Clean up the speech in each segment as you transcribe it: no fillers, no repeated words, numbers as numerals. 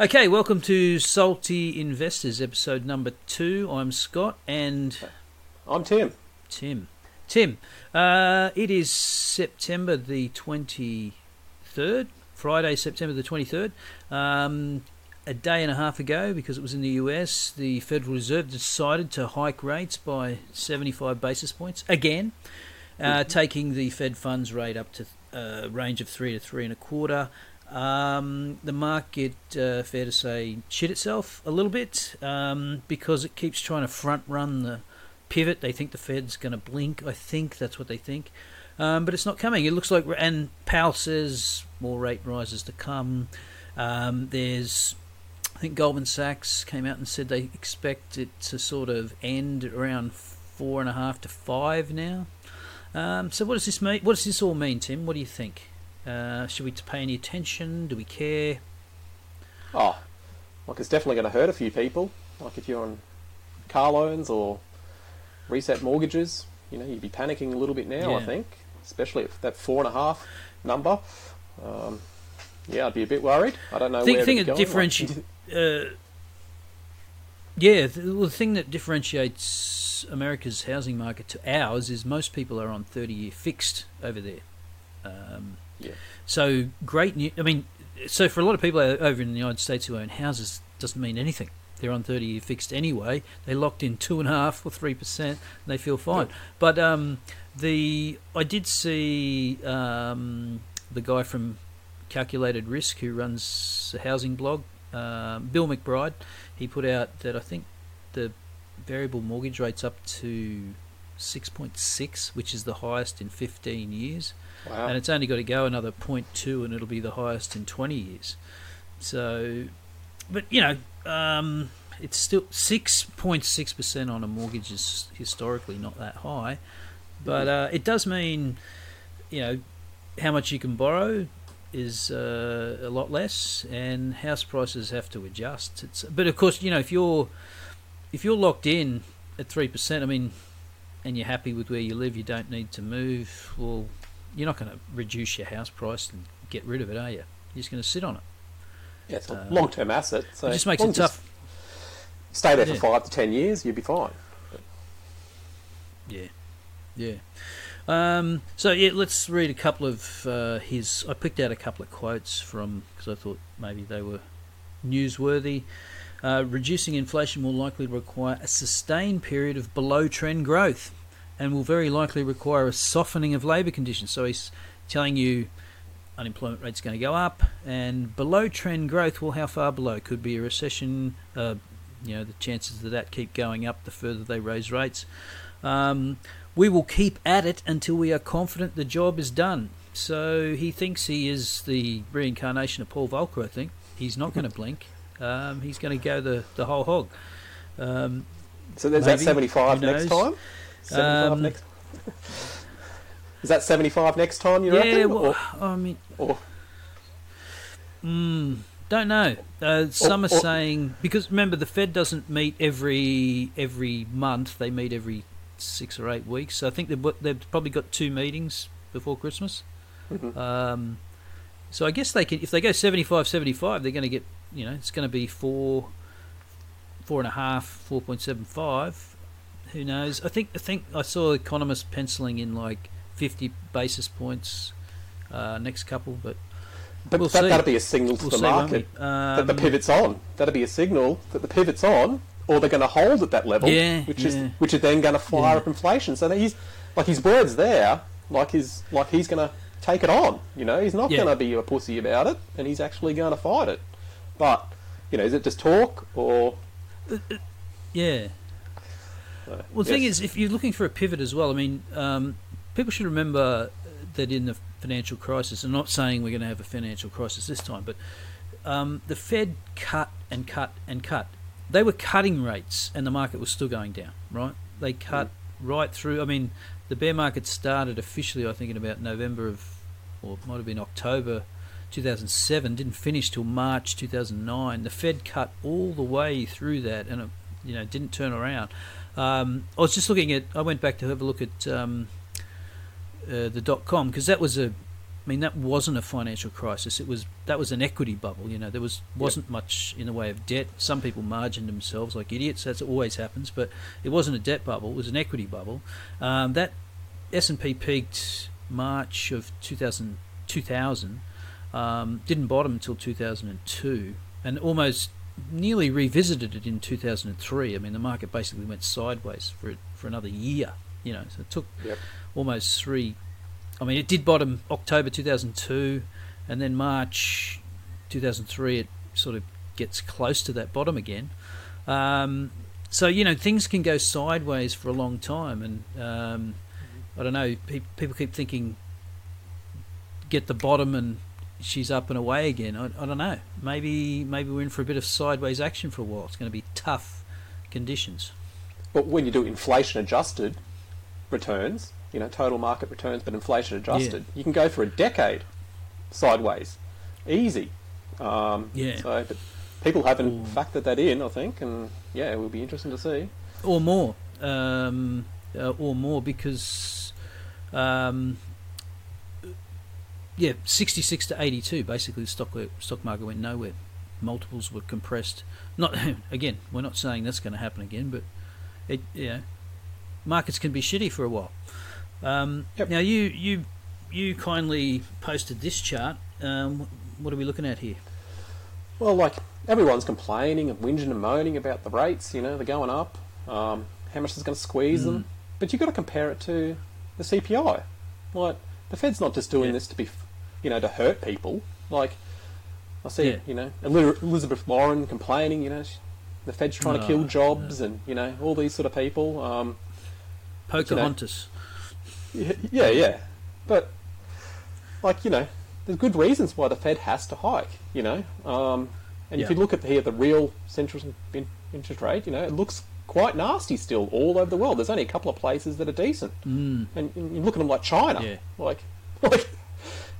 Okay, welcome to Salty Investors, episode number 2. I'm Scott and... I'm Tim. Tim, it is September the 23rd, Friday, September the 23rd. A day and a half ago, because it was in the US, the Federal Reserve decided to hike rates by 75 basis points again, taking the Fed funds rate up to a range of 3 to 3.25%. The market, fair to say, shit itself a little bit because it keeps trying to front run the pivot. They think the Fed's going to blink. I think that's what they think, but it's not coming. It looks like, and Powell says more rate rises to come. There's, I think Goldman Sachs came out and said they expect it to sort of end around 4.5 to 5 now. So what does this mean? What does this all mean, Tim? What do you think? Should we pay any attention? Do we care? Oh, it's definitely going to hurt a few people. If you're on car loans or reset mortgages, you'd be panicking a little bit now. Yeah. I think, especially if that 4.5 number. I'd be a bit worried. I don't know where it's going. The thing that differentiates America's housing market to ours is most people are on 30-year fixed over there. So great news. So for a lot of people over in the United States who own houses, it doesn't mean anything. They're on 30-year fixed anyway. They locked in 2.5% or 3%. They feel fine. Yeah. But I did see the guy from Calculated Risk who runs a housing blog, Bill McBride. He put out that I think the variable mortgage rate's up to 6.6, which is the highest in 15 years. Wow. And it's only got to go another 0.2 and it'll be the highest in 20 years. So, but it's still 6.6% on a mortgage is historically not that high. But it does mean, how much you can borrow is a lot less, and house prices have to adjust. But of course, if you're locked in at 3%, and you're happy with where you live, you don't need to move. Well, you're not going to reduce your house price and get rid of it, are you? You're just going to sit on it. Yeah, it's a long-term asset. So it just makes it tough. Stay there for 5 to 10 years, you'll be fine. Yeah. Let's read a couple of his... I picked out a couple of quotes from... because I thought maybe they were newsworthy. Reducing inflation will likely require a sustained period of below-trend growth, and will very likely require a softening of labour conditions. So he's telling you unemployment rate's going to go up, and below-trend growth, well, how far below? Could be a recession. The chances of that keep going up the further they raise rates. We will keep at it until we are confident the job is done. So he thinks he is the reincarnation of Paul Volcker, I think. He's not going to blink. He's going to go the whole hog. So there's maybe, that 75 next time? 75 next. Is that 75 next time? You reckon? Well, don't know. Some are saying, because remember the Fed doesn't meet every month; they meet every 6 or 8 weeks. So I think they've probably got 2 meetings before Christmas. Mm-hmm. So I guess they can, if they go 75, they're going to get it's going to be 4, 4.5, 4.75. Who knows? I think I saw economists penciling in like 50 basis points next couple, but we'll see. That'll be a signal to the market that the pivot's on. That'll be a signal that the pivot's on, or they're going to hold at that level, which is then going to fire up inflation. So that he's his words there, he's going to take it on. He's not going to be a pussy about it, and he's actually going to fight it. But is it just talk or? Yeah. Well, the thing is, if you're looking for a pivot as well, people should remember that in the financial crisis, I'm not saying we're going to have a financial crisis this time, but the Fed cut and cut and cut. They were cutting rates and the market was still going down, right? They cut right through. The bear market started officially, I think, in about it might have been October 2007, didn't finish till March 2009. The Fed cut all the way through that and, didn't turn around. I was just looking at. I went back to have a look at the .com, because that was mean, that wasn't a financial crisis. That was an equity bubble. You know, there wasn't much in the way of debt. Some people margined themselves like idiots. That's always happens. But it wasn't a debt bubble. It was an equity bubble. That S&P peaked March of 2000. Didn't bottom until 2002, and almost nearly revisited it in 2003. I mean, the market basically went sideways for another year. You know, so it took almost three. I mean, it did bottom October 2002, and then March 2003, it sort of gets close to that bottom again. So, you know, things can go sideways for a long time. And I don't know, people keep thinking, get the bottom and she's up and away again. I don't know. Maybe we're in for a bit of sideways action for a while. It's going to be tough conditions. But when you do inflation-adjusted returns, you know, total market returns, but inflation adjusted. Yeah. You can go for a decade sideways, easy. So, but people haven't factored that in, I think, and it will be interesting to see. Or more, because, 66 to 82, basically the stock market went nowhere. Multiples were compressed. Not again. We're not saying that's going to happen again, but markets can be shitty for a while. Now you kindly posted this chart. What are we looking at here? Well, like, everyone's complaining and whinging and moaning about the rates. You know, they're going up. How much is going to squeeze them? But you've got to compare it to the CPI. Like, the Fed's not just doing this to be, you know, to hurt people. Like, I see, you know, Elizabeth Warren complaining. You know, the Fed's trying to kill jobs and, you know, all these sort of people. Pocahontas. But, like, you know, there's good reasons why the Fed has to hike, you know. And if you look at here, the real central interest rate, you know, it looks quite nasty still all over the world. There's only a couple of places that are decent. And you look at them like China. Yeah. Like,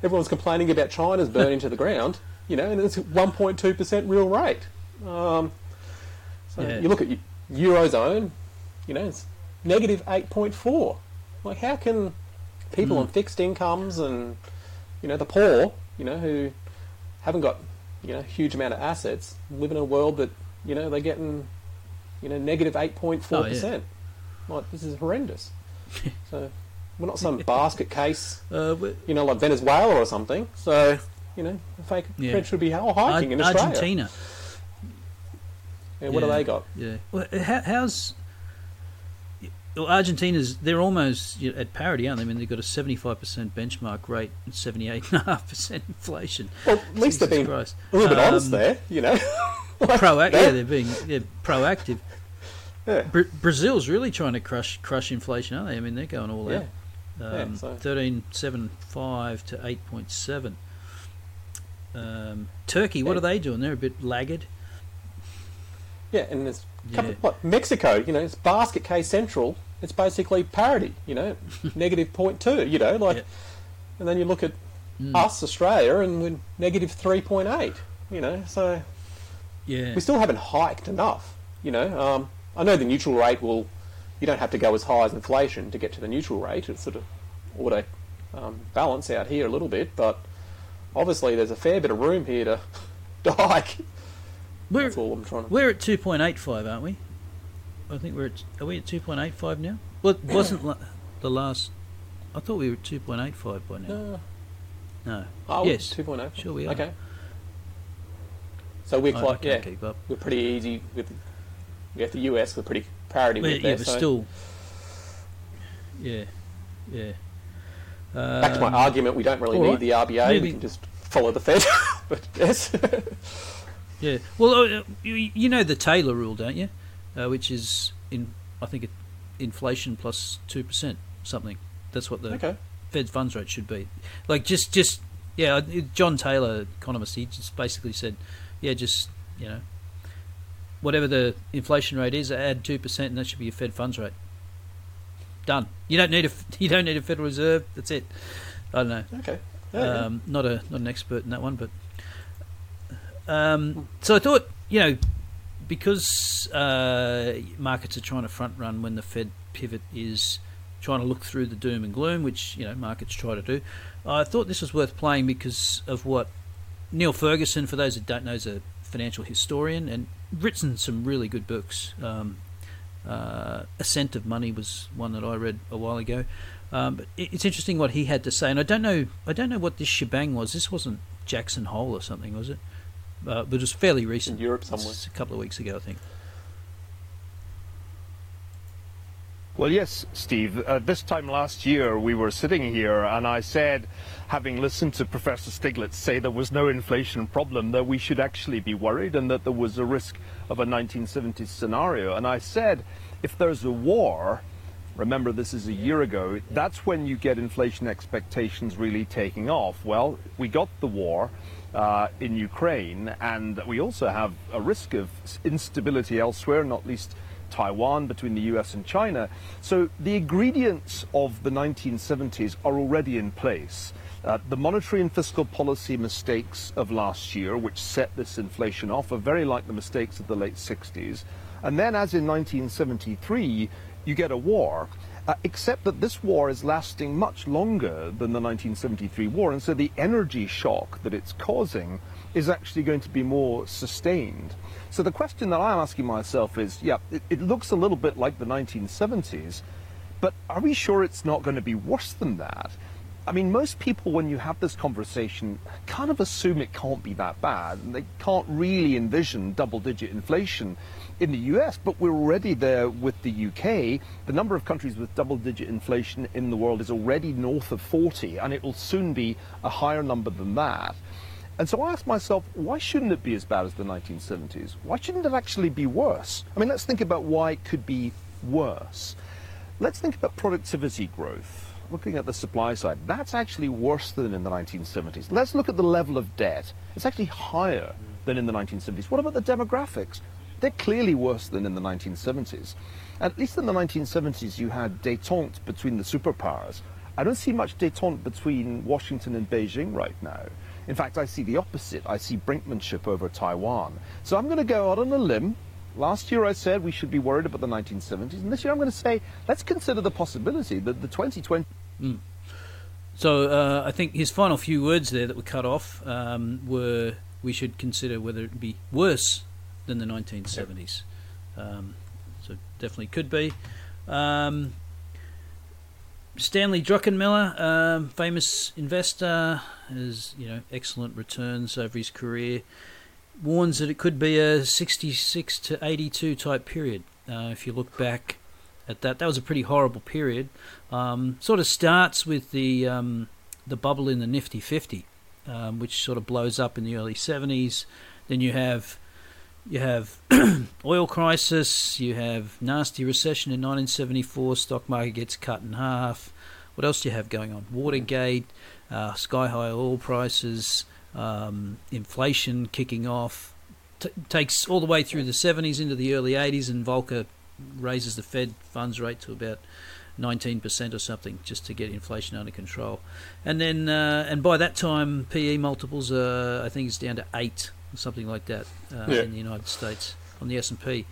everyone's complaining about China's burning to the ground, you know, and it's 1.2% real rate. So you look at Eurozone, you know, it's negative -8.4%. Like, how can people on fixed incomes and, you know, the poor, you know, who haven't got, you know, huge amount of assets, live in a world that, you know, they're getting, you know, negative -8.4%? Like, this is horrendous. So we're not some basket case, you know, like Venezuela or something. So, you know, the fake Fed should be hiking in Australia. Argentina. And what have they got? Yeah. Well, how's... Well, Argentina's—they're almost at parity, aren't they? I mean, they've got a 75% benchmark rate and 78.5% inflation. Well, at least they're being a little bit honest there, you know. Like, proactive. Yeah, they're proactive. Yeah. Brazil's really trying to crush inflation, aren't they? I mean, they're going all out. 13.75 to 8.7. Turkey, what are they doing? They're a bit lagged. Yeah, and there's a couple of, what, Mexico, you know, it's basket case central. It's basically parity, you know, negative -0.2, you know, like, and then you look at us, Australia, and we're negative -3.8, you know, so we still haven't hiked enough, you know. I know the neutral rate will, you don't have to go as high as inflation to get to the neutral rate. It sort of ought to balance out here a little bit, but obviously there's a fair bit of room here to hike. That's all I'm trying to... We're at 2.85, aren't we? I think we're at... Are we at 2.85 now? Well, it wasn't the last... I thought we were at 2.85 by now. No. Oh, yes. 2.85. Sure we are. Okay. So we're quite... I can't keep up. We're pretty easy with the US. We're pretty parity with there. Yeah, but still... Yeah. Back to my argument, we don't really need the RBA. Maybe. We can just follow the Fed. But yes... Yeah, well, you know the Taylor rule, don't you? Which is, inflation plus 2%, something. That's what the Fed funds rate should be. Like, John Taylor, economist, he just basically said, you know, whatever the inflation rate is, add 2%, and that should be your Fed funds rate. Done. You don't need a Federal Reserve. That's it. I don't know. Okay. Yeah, not an expert in that one, but. So I thought, you know, because markets are trying to front run when the Fed pivot is trying to look through the doom and gloom, which, you know, markets try to do. I thought this was worth playing because of what Niall Ferguson, for those that don't know, is a financial historian and written some really good books. Ascent of Money was one that I read a while ago. But it's interesting what he had to say, and I don't know what this shebang was. This wasn't Jackson Hole or something, was it? But it was fairly recent. In Europe somewhere. It's a couple of weeks ago, I think. Well, yes, Steve. This time last year, we were sitting here, and I said, having listened to Professor Stiglitz say there was no inflation problem, that we should actually be worried and that there was a risk of a 1970s scenario. And I said, if there's a war, remember this is a year ago, that's when you get inflation expectations really taking off. Well, we got the war in Ukraine, and we also have a risk of instability elsewhere, not least Taiwan, between the US and China. So the ingredients of the 1970s are already in place. The monetary and fiscal policy mistakes of last year, which set this inflation off, are very like the mistakes of the late 60s. And then, as in 1973, you get a war, except that this war is lasting much longer than the 1973 war, and so the energy shock that it's causing is actually going to be more sustained. So the question that I'm asking myself is, yeah, it looks a little bit like the 1970s, but are we sure it's not going to be worse than that? I mean, most people, when you have this conversation, kind of assume it can't be that bad, and they can't really envision double-digit inflation in the US, but we're already there with the UK. The number of countries with double-digit inflation in the world is already north of 40, and it will soon be a higher number than that. And so I asked myself, why shouldn't it be as bad as the 1970s? Why shouldn't it actually be worse? I mean, let's think about why it could be worse. Let's think about productivity growth. Looking at the supply side, that's actually worse than in the 1970s. Let's look at the level of debt. It's actually higher than in the 1970s. What about the demographics? They're clearly worse than in the 1970s. At least in the 1970s, you had détente between the superpowers. I don't see much détente between Washington and Beijing right now. In fact, I see the opposite. I see brinkmanship over Taiwan. So I'm going to go out on a limb. Last year I said we should be worried about the 1970s, and this year I'm going to say let's consider the possibility that the 2020... So I think his final few words there that were cut off were we should consider whether it would be worse than the 1970s. So definitely could be. Stanley Druckenmiller, famous investor, has, you know, excellent returns over his career, warns that it could be a 66 to 82 type period. If you look back at that, that was a pretty horrible period. Sort of starts with the bubble in the Nifty 50, which sort of blows up in the early 70s. Then you have oil crisis, you have nasty recession in 1974, stock market gets cut in half. What else do you have going on? Watergate, sky-high oil prices, inflation kicking off. Takes all the way through the 70s into the early 80s, and Volcker raises the Fed funds rate to about 19% or something just to get inflation under control. And then, and by that time, PE multiples, I think it's down to 8%. Something like that in the United States on the S&P.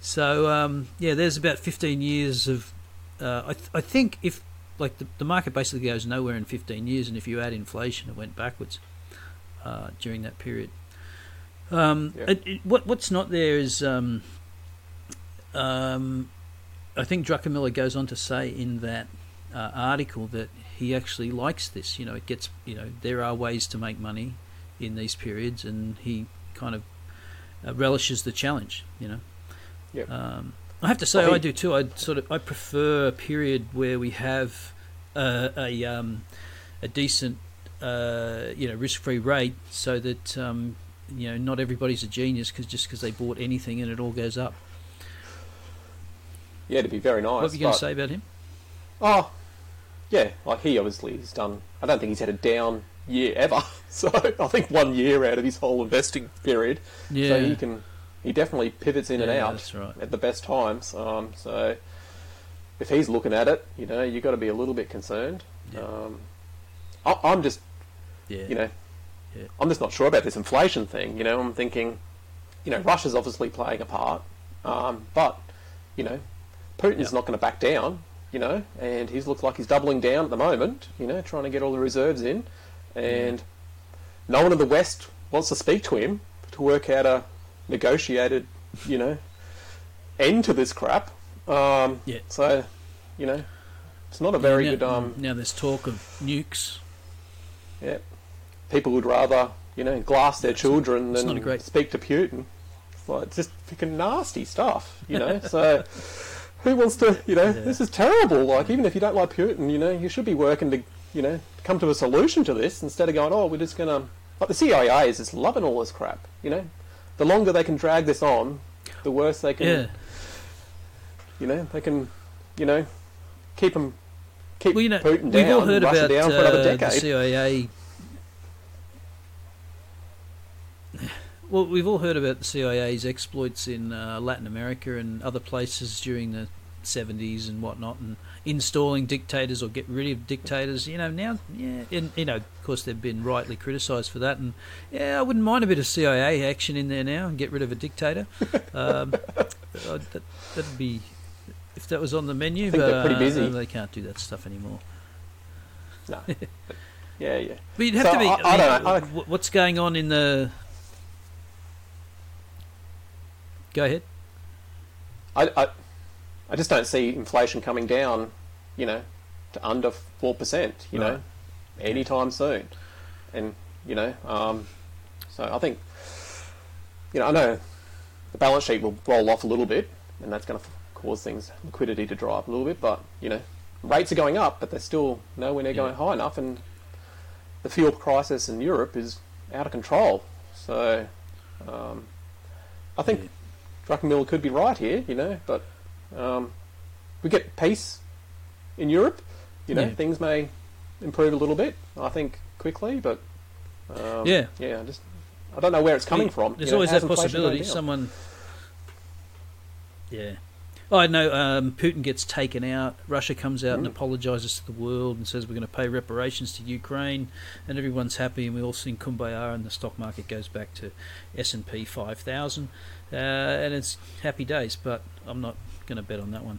So yeah, there's about 15 years of. I think if like the market basically goes nowhere in 15 years, and if you add inflation, it went backwards during that period. What's not there is, I think Druckenmiller goes on to say in that article that he actually likes this. You know, it gets, you know, there are ways to make money in these periods, and he kind of relishes the challenge, you know. I have to say, well, I do too. I prefer a period where we have a decent you know, risk-free rate, so that you know, not everybody's a genius because they bought anything and it all goes up. Yeah, it'd be very nice. What are you going to say about him? Oh, yeah, like he obviously has done. I don't think he's had a down year ever, so I think 1 year out of his whole investing period. Yeah. So he definitely pivots in and out, that's right, at the best times. So if he's looking at it, you know, you got to be a little bit concerned. Yeah. I'm just, you know, I'm just not sure about this inflation thing. You know, I'm thinking, you know, Russia's obviously playing a part, but you know, Putin's not going to back down. you know, and he's looked like he's doubling down at the moment, you know, trying to get all the reserves in, and no one in the West wants to speak to him to work out a negotiated, you know, end to this crap. Yeah. So, you know, it's not a very good... now there's talk of nukes. Yeah. People would rather, you know, glass their children than speak to Putin. It's like, it's just freaking nasty stuff, you know, so... Who wants to, you know, this is terrible. Like, even if you don't like Putin, you know, you should be working to, you know, come to a solution to this instead of going, oh, we're just going to... Like, the CIA is just loving all this crap, you know. The longer they can drag this on, the worse they can... Yeah. You know, they can, you know, keep you know, Putin down, all heard Russia about, down for another decade. The CIA... Well, we've all heard about the CIA's exploits in Latin America and other places during the 70s and whatnot, and installing dictators or get rid of dictators. You know, now, yeah, and, you know, of course, they've been rightly criticised for that. And yeah, I wouldn't mind a bit of CIA action in there now and get rid of a dictator. That'd be if that was on the menu. I think but they're pretty busy. They can't do that stuff anymore. No. Yeah, yeah. But you'd have to be. I don't know. What's going on in the? Go ahead. I just don't see inflation coming down, you know, to under 4%, you know, anytime soon. And, you know, so I think, you know, I know the balance sheet will roll off a little bit, and that's going to cause things, liquidity to dry up a little bit, but, you know, rates are going up, but they're still nowhere near going high enough, and the fuel crisis in Europe is out of control. So, I think... Yeah. Druckenmiller could be right here, you know, but we get peace in Europe, you know, things may improve a little bit, I think, quickly, but I don't know where it's coming from. There's always that possibility. Putin gets taken out, Russia comes out and apologises to the world and says we're going to pay reparations to Ukraine, and everyone's happy and we all sing Kumbaya and the stock market goes back to S&P 5,000 and it's happy days, but I'm not going to bet on that one.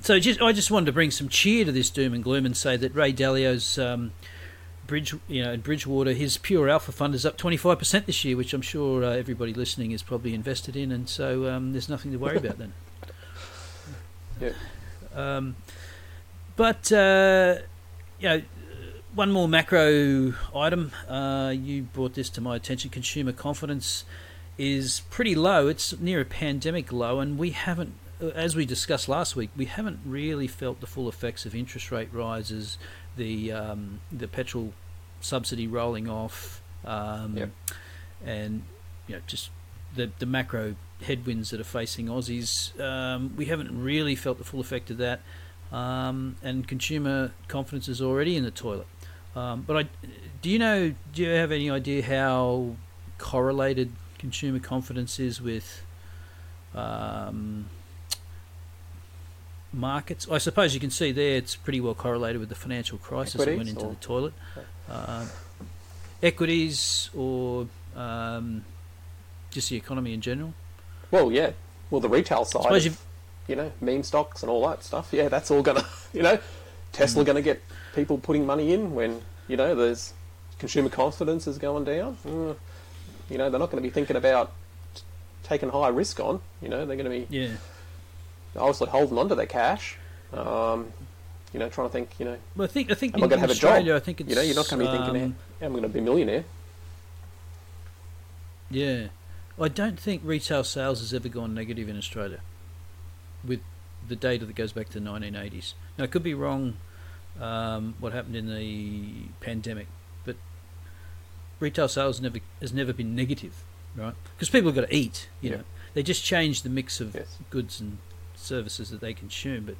So I just wanted to bring some cheer to this doom and gloom and say that Ray Dalio's Bridgewater, his Pure Alpha fund is up 25% this year, which I'm sure everybody listening is probably invested in, and so there's nothing to worry about then. Yeah. You know, one more macro item. You brought this to my attention. Consumer confidence is pretty low. It's near a pandemic low, and we haven't, as we discussed last week, we haven't really felt the full effects of interest rate rises, the petrol subsidy rolling off, and you know, just the macro headwinds that are facing Aussies. We haven't really felt the full effect of that, and consumer confidence is already in the toilet. Do you have any idea how correlated consumer confidence is with markets? I suppose you can see there it's pretty well correlated with the financial crisis that went into the toilet. Equities or just the economy in general? Well, yeah. Well, the retail side, you know, meme stocks and all that stuff. Yeah, that's all going to, you know, Tesla going to get people putting money in when, you know, there's consumer confidence is going down. You know, they're not going to be thinking about taking high risk on. You know, they're going to be obviously holding on to their cash. You know, trying to think, you know, well, I think am I going to have a job? I think it's, you know, you're not going to be thinking, I'm going to be a millionaire. Yeah. I don't think retail sales has ever gone negative in Australia with the data that goes back to the 1980s. Now, I could be wrong what happened in the pandemic, but retail sales has never been negative, right? Because people have got to eat, you know. They just changed the mix of goods and services that they consume, but,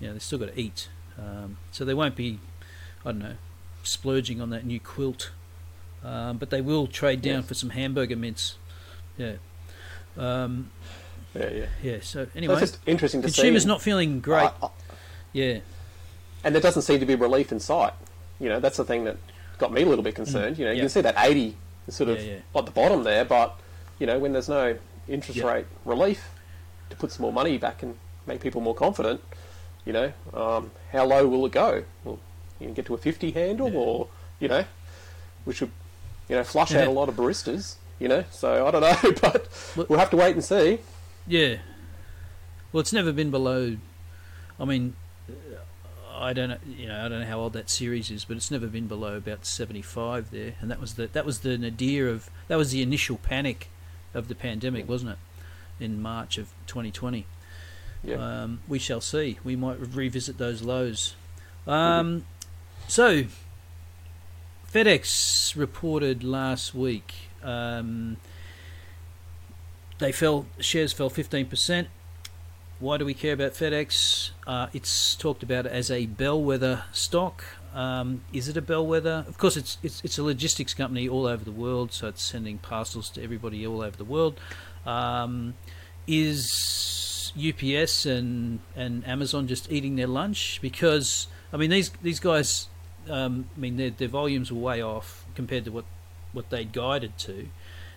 you know, they've still got to eat. So they won't be, I don't know, splurging on that new quilt, but they will trade down for some hamburger mints. Yeah. So anyway, that's just interesting to see. Consumers not feeling great. And there doesn't seem to be relief in sight. You know, that's the thing that got me a little bit concerned. You know, you can see that 80 sort of at the bottom there, but you know, when there's no interest rate relief to put some more money back and make people more confident, You know, how low will it go? Well, you can get to a 50 handle, or you know, which would, you know, flush out a lot of baristas. You know, so I don't know, but we'll have to wait and see. Yeah. Well, it's never been below. I mean, I don't know. You know, I don't know how old that series is, but it's never been below about 75 there, and that was the nadir of that was the initial panic of the pandemic, wasn't it? In March of 2020. Yeah. We shall see. We might revisit those lows. So, FedEx reported last week. Shares fell 15%. Why do we care about FedEx? It's talked about as a bellwether stock. Is it a bellwether? Of course, it's a logistics company all over the world, so it's sending parcels to everybody all over the world. Is UPS and Amazon just eating their lunch? Because I mean, these guys, I mean, their volumes were way off compared to what they'd guided to.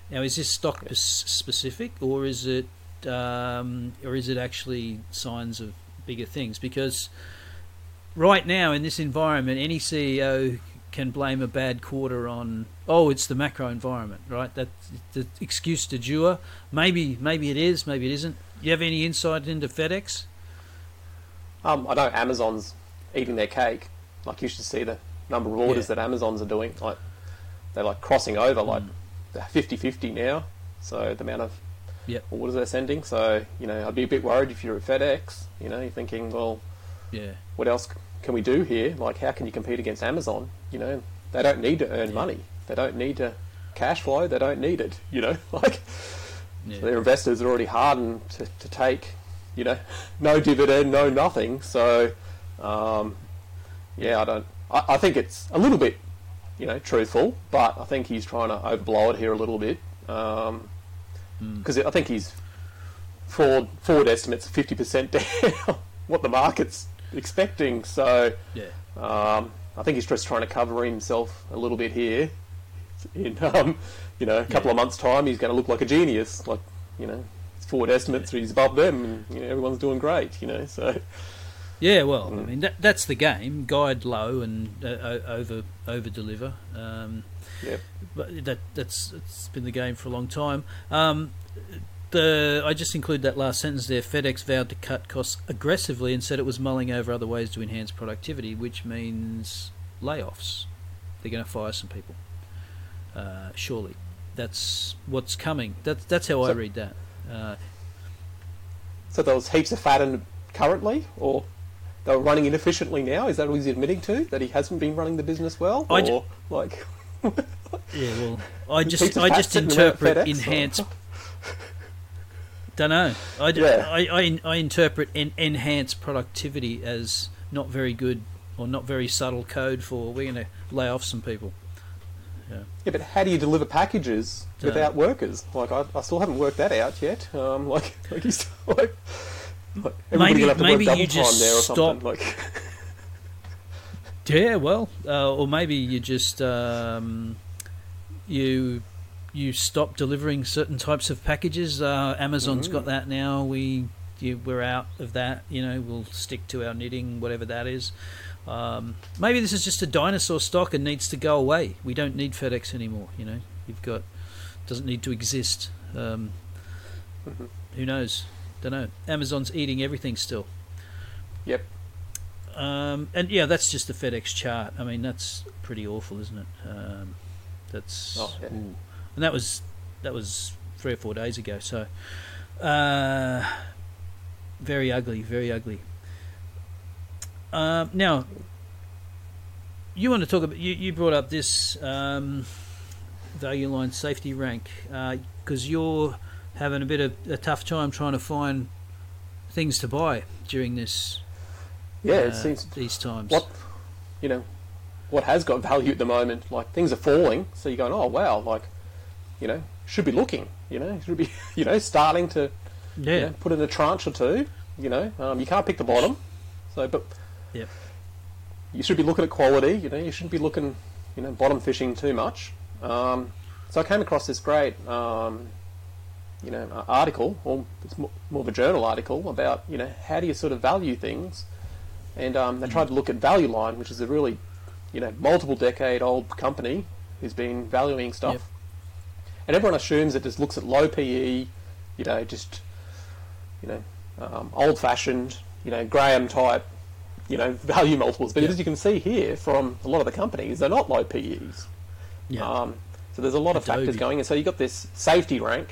Now, is this stock specific, or is it actually signs of bigger things? Because right now in this environment, any CEO can blame a bad quarter on it's the macro environment, right? That's the excuse du jour. Maybe it is, maybe it isn't. You have any insight into FedEx? I know Amazon's eating their cake. Like, you should see the number of orders that Amazon's are doing. Like, they're like crossing over, like they're 50-50 now. So the amount of orders they're sending. So, you know, I'd be a bit worried if you're at FedEx. You know, you're thinking, well, what else can we do here? Like, how can you compete against Amazon? You know, they don't need to earn money. They don't need to cash flow. They don't need it, you know. Like, so their investors are already hardened to take, you know, no dividend, no nothing. So, I think it's a little bit, you know, truthful, but I think he's trying to overblow it here a little bit. Because I think he's forward estimates 50% down what the market's expecting. So I think he's just trying to cover himself a little bit here. In you know, a couple of months' time, he's going to look like a genius. Like, you know, his forward estimates, he's above them, and you know, everyone's doing great. You know, so I mean, that's the game: guide low and over deliver. But it's been the game for a long time. I just include that last sentence there. FedEx vowed to cut costs aggressively and said it was mulling over other ways to enhance productivity, which means layoffs. They're going to fire some people. Surely, that's what's coming. That's how I read that. So there was heaps of fat in currently, or they were running inefficiently now. Is that what he's admitting to? That he hasn't been running the business well, or like? I just interpret enhance. Don't know. I interpret enhance productivity as not very good or not very subtle code for we're going to lay off some people. Yeah, but how do you deliver packages without workers? Like, I still haven't worked that out yet. Like you still, like everybody's going to have to work double time there or something. Like. Yeah, well, or maybe you just you stop delivering certain types of packages. Amazon's got that now. We're out of that. You know, we'll stick to our knitting, whatever that is. Maybe this is just a dinosaur stock and needs to go away. We don't need FedEx anymore. You know, doesn't need to exist. Who knows? Don't know. Amazon's eating everything still. Yep. And yeah, that's just the FedEx chart. I mean, that's pretty awful, isn't it? And that was 3 or 4 days ago. So, very ugly, very ugly. Now, you want to talk about? You brought up this Value Line safety rank because you're having a bit of a tough time trying to find things to buy during this. Yeah, it seems these times. What has got value at the moment? Like, things are falling, so you're going, oh wow, like, you know, should be looking, you know, should be, you know, starting to, you know, put in a tranche or two, you know, you can't pick the bottom, so but you should be looking at quality, you know, you shouldn't be looking, you know, bottom fishing too much. So I came across this great, you know, article, or it's more of a journal article about, you know, how do you sort of value things. And they tried to look at Value Line, which is a really, multiple decade old company who's been valuing stuff. Yep. And everyone assumes it just looks at low PE, old fashioned, Graham type, value multiples. But as you can see here from a lot of the companies, they're not low PEs. Yep. So there's a lot of factors going. And so you've got this safety rank.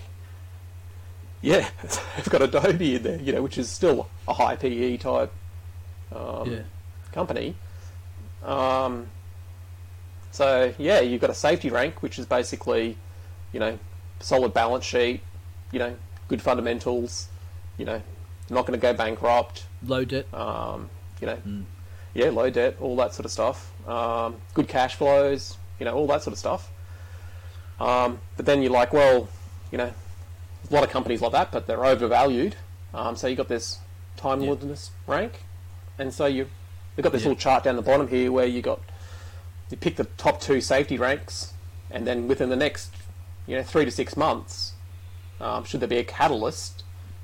Yeah, they've got Adobe in there, which is still a high PE type company. So, yeah, you've got a safety rank, which is basically, solid balance sheet, good fundamentals, not going to go bankrupt. Low debt. Yeah, low debt, all that sort of stuff. Good cash flows, all that sort of stuff. But then you're like, well, a lot of companies like that, but they're overvalued. So you've got this timelessness rank. And so we've got this little chart down the bottom here where you pick the top two safety ranks, and then within the next 3 to 6 months, should there be a catalyst,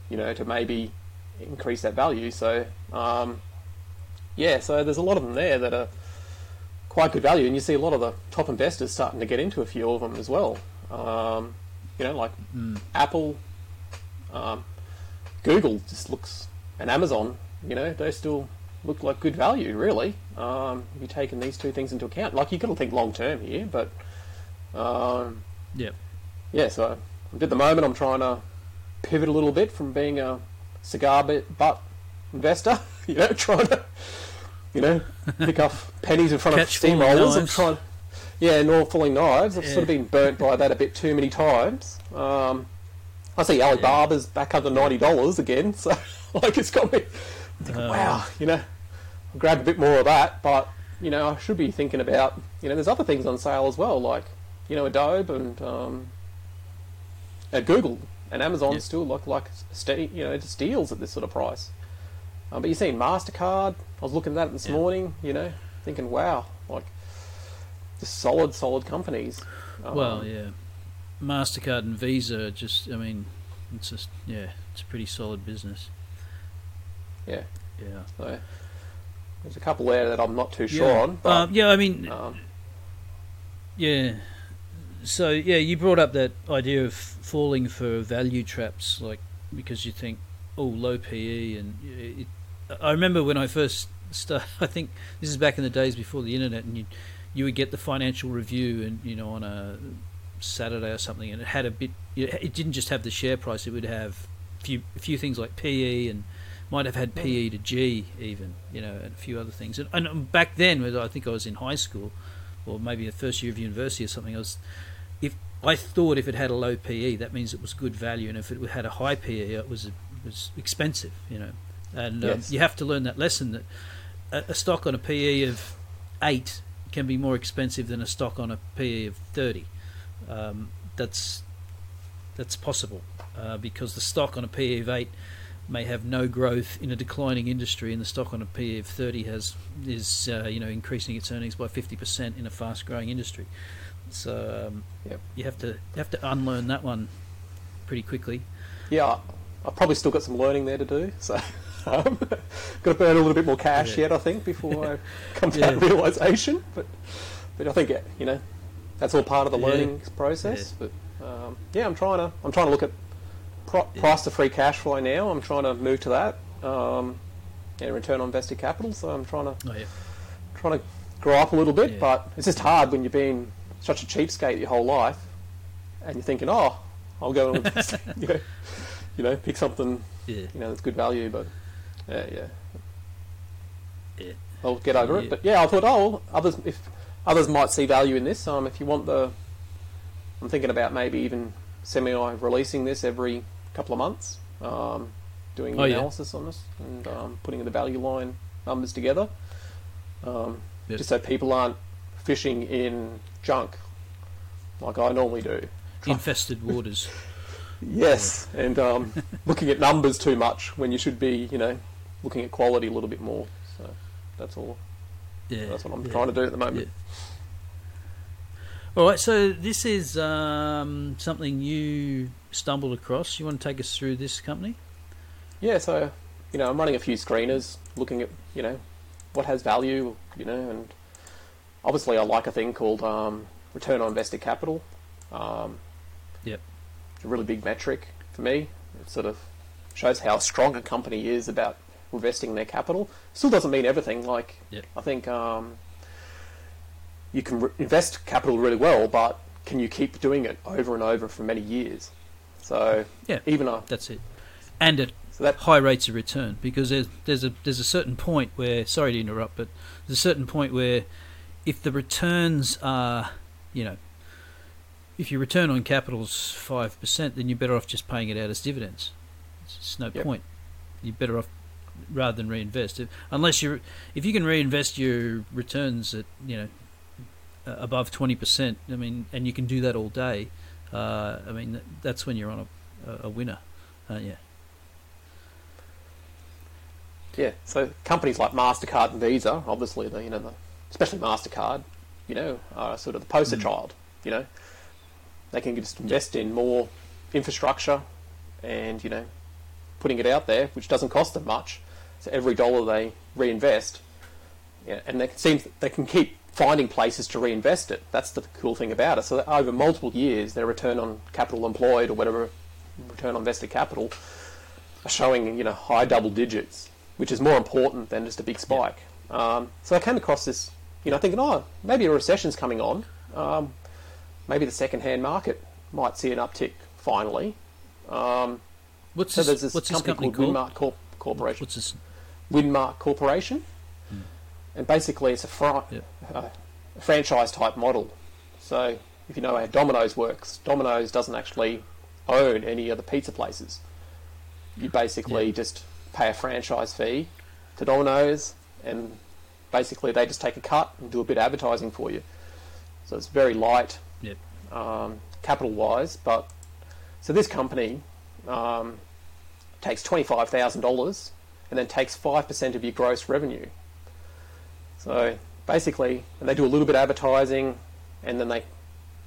to maybe increase that value. So so there's a lot of them there that are quite good value, and you see a lot of the top investors starting to get into a few of them as well. Apple, Google just looks, and Amazon. They still look like good value, really. If you're taking these two things into account, you've got to think long term here, but So at the moment, I'm trying to pivot a little bit from being a cigar butt investor, trying to, pick up pennies in front of steamrollers and trying, nor falling knives. I've sort of been burnt by that a bit too many times. I see Alibaba's back under $90 again, so it's got me. Wow, I'll grab a bit more of that, but, I should be thinking about, there's other things on sale as well, like, Adobe and Google and Amazon still look like, just steals at this sort of price. But you're seeing MasterCard, I was looking at that this morning, thinking, wow, just solid companies. MasterCard and Visa are just, it's a pretty solid business. Yeah. Yeah. So there's a couple there that I'm not too sure on. But, So, you brought up that idea of falling for value traps, because you think, low PE. And I remember when I first started, I think this is back in the days before the internet, and you would get the Financial Review and, on a Saturday or something, and it had a bit, it didn't just have the share price, it would have a few things like PE and, might have had PE to G even, and a few other things. And back then, I think I was in high school, or maybe the first year of university or something. I thought if it had a low PE, that means it was good value, and if it had a high PE, it was expensive, And you have to learn that lesson that a stock on a PE of 8 can be more expensive than a stock on a PE of 30. That's possible because the stock on a PE of 8 may have no growth in a declining industry, and the stock on a PE of 30 is increasing its earnings by 50% in a fast-growing industry. So you have to unlearn that one pretty quickly. Yeah, I've probably still got some learning there to do. So got to burn a little bit more cash yet, I think, before I come to that realisation. But I think that's all part of the learning process. Yeah. But I'm trying to look at price to free cash flow now. I'm trying to move to that, return on invested capital. So I'm trying to grow up a little bit, but it's just hard when you've been such a cheapskate your whole life, and you're thinking, I'll go and invest, pick something, that's good value, but I'll get over it. But I thought, others might see value in this. If you want I'm thinking about maybe even semi-releasing this every couple of months, doing analysis on this and putting the value line numbers together, just so people aren't fishing in junk like I normally do. Infested waters. Yes, and looking at numbers too much when you should be, looking at quality a little bit more. So that's all. Yeah, that's what I'm trying to do at the moment. Yeah. All right, so this is something you stumbled across. You want to take us through this company? Yeah, so, I'm running a few screeners, looking at, what has value, you know. And obviously I like a thing called return on invested capital. Yep. It's a really big metric for me. It sort of shows how strong a company is about investing their capital. Still doesn't mean everything. Like, yep. I think you can invest capital really well, but can you keep doing it over and over for many years? So yeah, even a, that's it. And at high rates of return, because there's a certain point where, sorry to interrupt, but there's a certain point where if the returns are, you know, if your return on capital's 5%, then you're better off just paying it out as dividends. It's no yep. point. You're better off rather than reinvest it, unless you can reinvest your returns at, you know, above 20%. I mean, and you can do that all day. I mean, that's when you're on a winner. Yeah. Yeah. So companies like MasterCard and Visa, obviously, they, you know, especially MasterCard, you know, are sort of the poster child. You know, they can just invest in more infrastructure, and, you know, putting it out there, which doesn't cost them much. So every dollar they reinvest, yeah, and they can keep finding places to reinvest it. That's the cool thing about it. So that over multiple years, their return on capital employed, or whatever, return on invested capital, are showing, you know, high double digits, which is more important than just a big spike. Yeah. So I came across this, you know, thinking, oh, maybe a recession's coming on. Maybe the second-hand market might see an uptick finally. What's this company called? Winmark Corporation. What's this? Winmark Corporation. And basically, it's a franchise-type model. So, if you know how Domino's works, Domino's doesn't actually own any of the pizza places. You basically just pay a franchise fee to Domino's, and basically they just take a cut and do a bit of advertising for you. So it's very light, capital-wise. But so this company takes $25,000 and then takes 5% of your gross revenue. So basically, they do a little bit of advertising, and then they,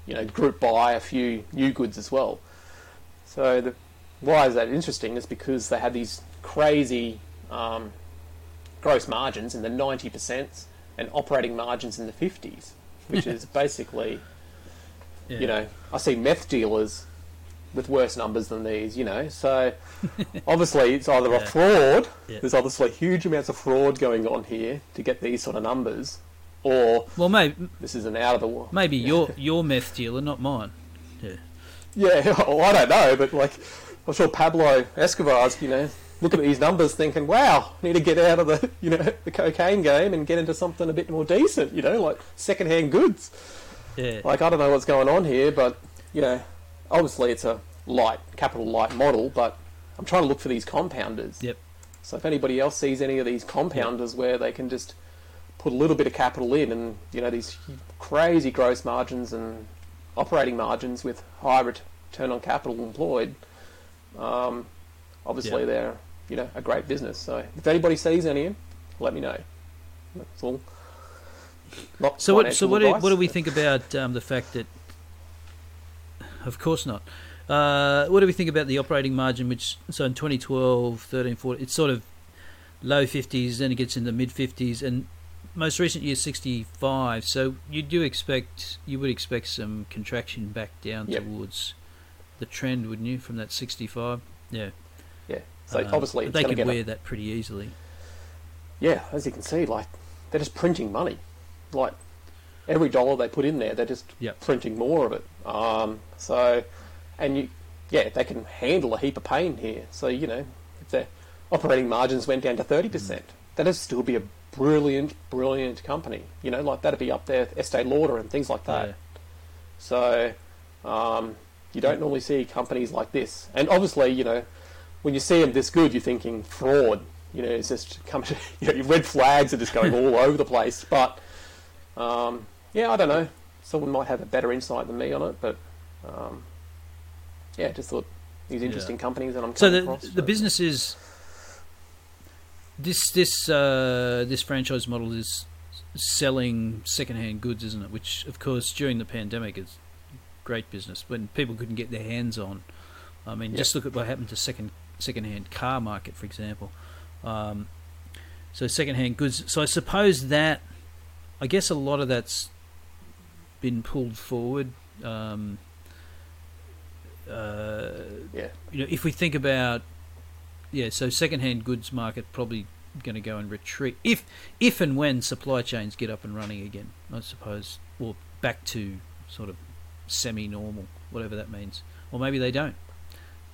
you know, group buy a few new goods as well. So why is that interesting? Is because they have these crazy gross margins in the 90% and operating margins in the 50s, which is basically, you know, I see meth dealers with worse numbers than these, you know. So obviously it's either a fraud, there's obviously huge amounts of fraud going on here to get these sort of numbers, or maybe this is an out of the world. Maybe your meth dealer, not mine. Yeah. Yeah, well, I don't know, but like, I'm sure Pablo Escobar's, you know, looking at these numbers thinking, wow, I need to get out of the, you know, the cocaine game and get into something a bit more decent, you know, like secondhand goods. Yeah. Like, I don't know what's going on here, but, you know, obviously it's a light, capital light model, but I'm trying to look for these compounders. Yep. So if anybody else sees any of these compounders where they can just put a little bit of capital in, and, you know, these crazy gross margins and operating margins with high return on capital employed, obviously they're, you know, a great business. So if anybody sees any, let me know. That's all. Not what do we think about the fact that? Of course not. What do we think about the operating margin, which, so in 2012, 13, 14, it's sort of low 50s, then it gets in the mid 50s, and most recent year 65. So you would expect some contraction back down towards the trend, wouldn't you, from that 65? Yeah. Yeah. So obviously it's they can wear that pretty easily. Yeah, as you can see, like, they're just printing money. Like, every dollar they put in there, they're just printing more of it. They can handle a heap of pain here. So, you know, if their operating margins went down to 30%, that'd still be a brilliant, brilliant company. You know, like, that'd be up there with Estée Lauder and things like that. Yeah. So, you don't normally see companies like this. And obviously, you know, when you see them this good, you're thinking fraud. You know, it's just your red flags are just going all over the place. But, I don't know. Someone might have a better insight than me on it, but just thought these interesting companies that I'm coming across. So the business is this franchise model is selling secondhand goods, isn't it? Which, of course, during the pandemic is great business when people couldn't get their hands on. I mean, just look at what happened to secondhand car market, for example. So secondhand goods. So I suppose that, I guess a lot of that's been pulled forward. You know, if we think about, so secondhand goods market probably going to go and retreat if and when supply chains get up and running again, I suppose, or back to sort of semi-normal, whatever that means, or maybe they don't.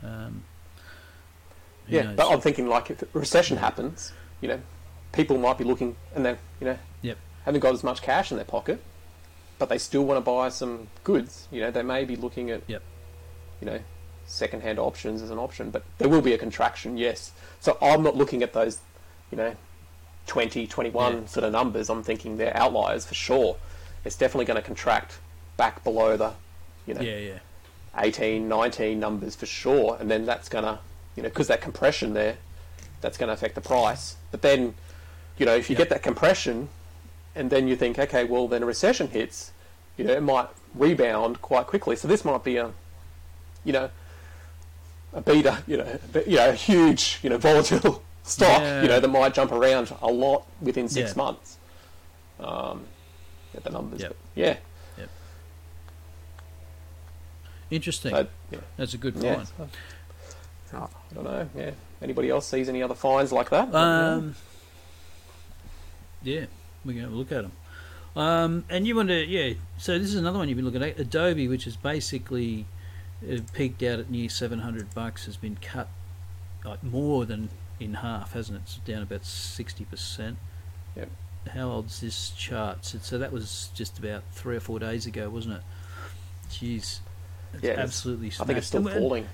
Who knows? But I'm thinking, like, if recession happens, you know, people might be looking, and then, you know, haven't got as much cash in their pocket, but they still want to buy some goods. You know, they may be looking at, you know, second-hand options as an option, but there will be a contraction, yes. So I'm not looking at those, you know, 20, 21 sort of numbers. I'm thinking they're outliers for sure. It's definitely going to contract back below the, you know, 18, 19 numbers for sure. And then that's going to, you know, because that compression there, that's going to affect the price. But then, you know, if you get that compression and then you think, okay, well, then a recession hits, you know, it might rebound quite quickly. So this might be a, you know, a beta, you know, a huge, you know, volatile stock, you know, that might jump around a lot within 6 months. At the numbers, but interesting. That's a good find. I don't know. Anybody else sees any other finds like that? We're going to have a look at them. And you want to, so this is another one you've been looking at. Adobe, which is basically peaked out at near $700, has been cut more than in half, hasn't it? It's down about 60%. How old's this chart? So that was just about 3 or 4 days ago, wasn't it? Jeez. It's absolutely smashed. I think it's still falling.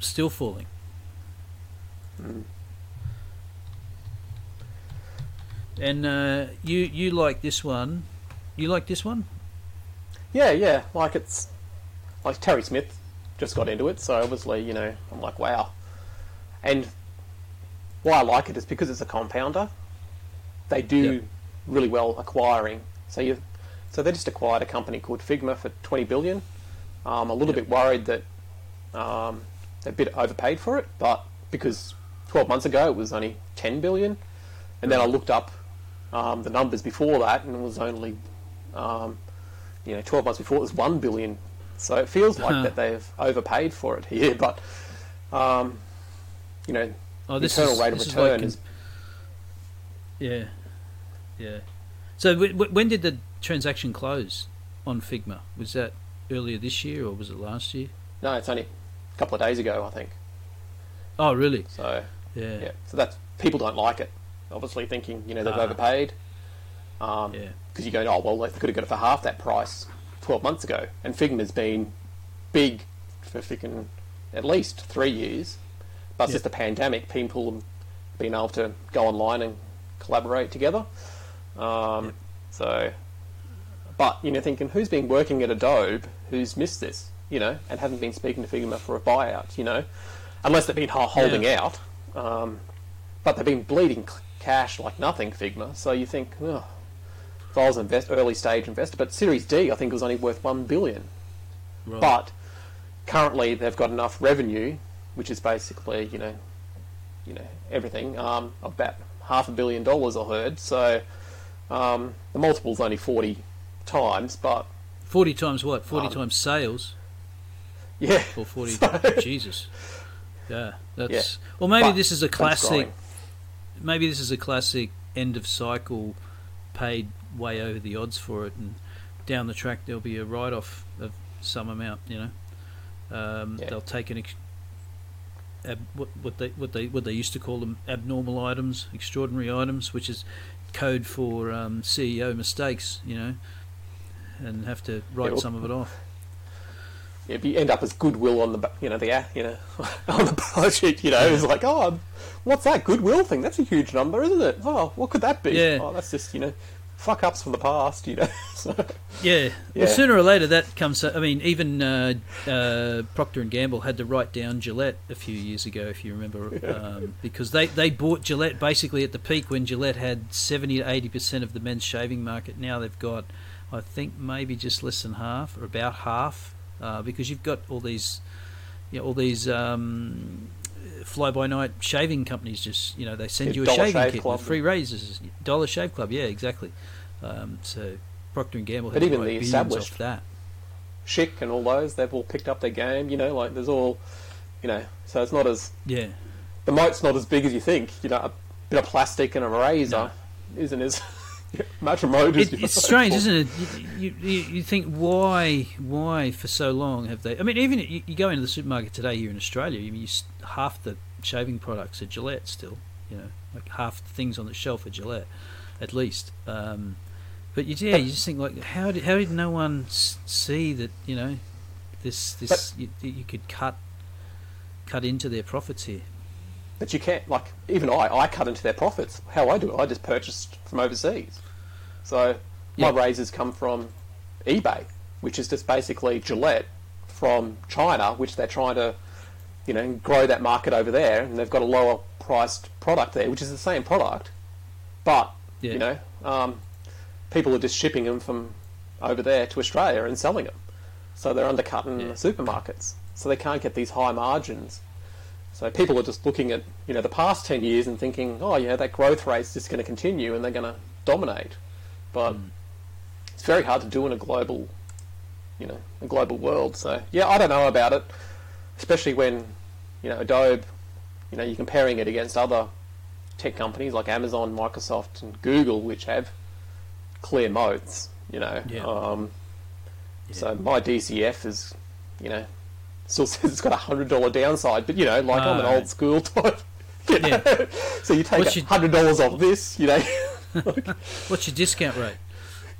Still falling. And you like this one? You like this one? Yeah. Like, it's like Terry Smith just got into it, so obviously, you know, I'm like, wow. And why I like it is because it's a compounder. They do really well acquiring. So they just acquired a company called Figma for $20 billion. I'm a little bit worried that they're a bit overpaid for it, but because 12 months ago it was only $10 billion, and then I looked up the numbers before that, and it was only 12 months before it was $1 billion. So it feels like that they've overpaid for it here, but you know, the internal rate of return is. So when did the transaction close on Figma? Was that earlier this year or was it last year? No, it's only a couple of days ago, I think. Oh, really? So so that's, people don't like it. Obviously, thinking, you know, they've overpaid. Because you go, oh well, they could have got it for half that price 12 months ago. And Figma's been big for freaking at least 3 years. But since the pandemic, people have been able to go online and collaborate together. So, but, you know, thinking, who's been working at Adobe who's missed this, you know, and haven't been speaking to Figma for a buyout, you know, unless they've been holding out. But they've been bleeding cash like nothing, Figma. So you think, oh, if I was an early stage investor, but Series D, I think, was only worth $1 billion. Right. But currently they've got enough revenue, which is basically, you know, everything, about $500 million, I heard. So the multiple's only 40 times, but 40 times what? 40 times sales? Yeah. Or 40 Jesus. Yeah, that's well, maybe this is a classic end of cycle, paid way over the odds for it, and down the track there'll be a write-off of some amount, you know. They'll take an what they used to call them, abnormal items, extraordinary items, which is code for CEO mistakes, you know, and have to write some of it off. Yeah, but you end up as goodwill on the, you know, on the balance sheet, you know. It's like, oh, what's that goodwill thing? That's a huge number, isn't it? Oh, what could that be? Yeah. Oh, that's just, you know, fuck ups from the past, you know. So, well, sooner or later that comes. I mean, even Procter and Gamble had to write down Gillette a few years ago, if you remember, because they bought Gillette basically at the peak when Gillette had 70 to 80% of the men's shaving market. Now they've got, I think, maybe just less than half or about half, because you've got all these fly-by-night shaving companies just, you know, they send you a shaving kit with free razors. Dollar Shave Club, yeah, exactly. So Procter and Gamble have billions off that. Schick and all those, they've all picked up their game, you know, like there's all, you know, so it's not as... Yeah. The moat's not as big as you think, you know, a bit of plastic and a razor isn't as... It's strange, isn't it? You think why for so long have they? I mean, even you go into the supermarket today here in Australia, I mean, half the shaving products are Gillette still. You know, like half the things on the shelf are Gillette, at least. But you just think like, how did no one see that? You know, this you could cut into their profits here. But you can't, like, even I cut into their profits. How I do it, I just purchased from overseas. So my razors come from eBay, which is just basically Gillette from China, which they're trying to, you know, grow that market over there, and they've got a lower priced product there, which is the same product, but, you know, people are just shipping them from over there to Australia and selling them. So they're undercutting the supermarkets. So they can't get these high margins. So people are just looking at, you know, the past 10 years and thinking, oh, yeah, that growth rate's just going to continue and they're going to dominate. But it's very hard to do in a global, you know, a global world. So, yeah, I don't know about it, especially when, you know, Adobe, you know, you're comparing it against other tech companies like Amazon, Microsoft and Google, which have clear moats, you know. Yeah. So my DCF is, you know... still says it's got a $100 downside, but, you know, like I'm an old school type. You know? Yeah. So you take $100 off this, you know. What's your discount rate?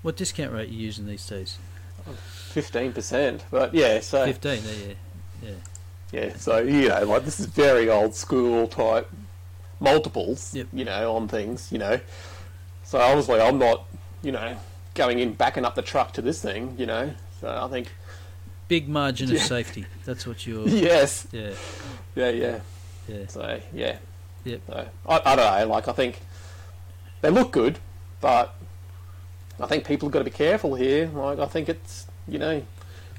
What discount rate are you using these days? 15%, but yeah, so... 15, yeah, so, you know, like this is very old school type multiples, you know, on things, you know. So obviously I'm not, you know, going in backing up the truck to this thing, you know, so I think... Big margin of safety. That's what you're. Yes. Yeah. So So, I don't know. Like I think they look good, but I think people have got to be careful here. Like I think it's, you know,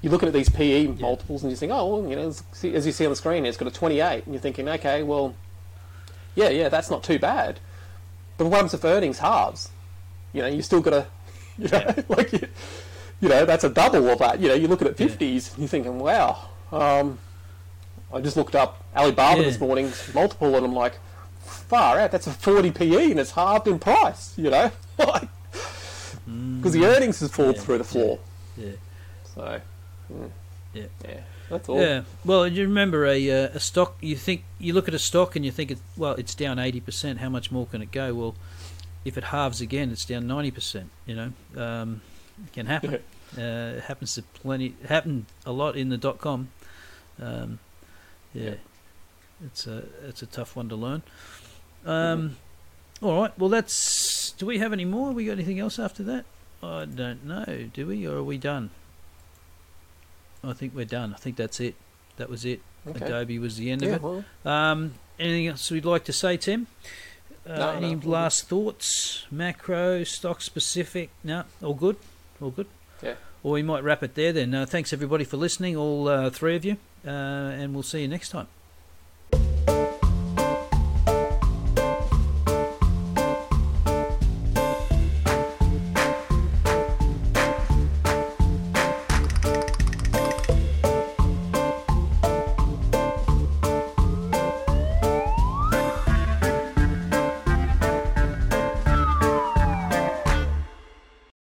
you're looking at these PE multiples and you think, oh, well, you know, as you see on the screen, it's got a 28, and you're thinking, okay, well, yeah, that's not too bad. But what happens if earnings halves? You know, you still got to, you know, like. You know, that's a double of that. You know, you look at it 50s and you're thinking, wow. I just looked up Alibaba this morning, multiple, and I'm like, far out, that's a 40 PE and it's halved in price, you know. Because the earnings has fallen through the floor. Yeah. So, yeah, that's all. Yeah, well, you remember a stock, you look at a stock and you think, it's down 80%, how much more can it go? Well, if it halves again, it's down 90%, you know. It can happen. It happens to plenty. It happened a lot in the .com. It's a tough one to learn. All right. Well, that's. Do we have any more? Have we got anything else after that? I don't know. Do we, or are we done? I think we're done. I think that's it. That was it. Okay. Adobe was the end of it. Well. Anything else we'd like to say, Tim? Any last thoughts? Macro, stock specific? No, all good. All good. Yeah. Or we might wrap it there then. Thanks everybody for listening, all three of you, and we'll see you next time.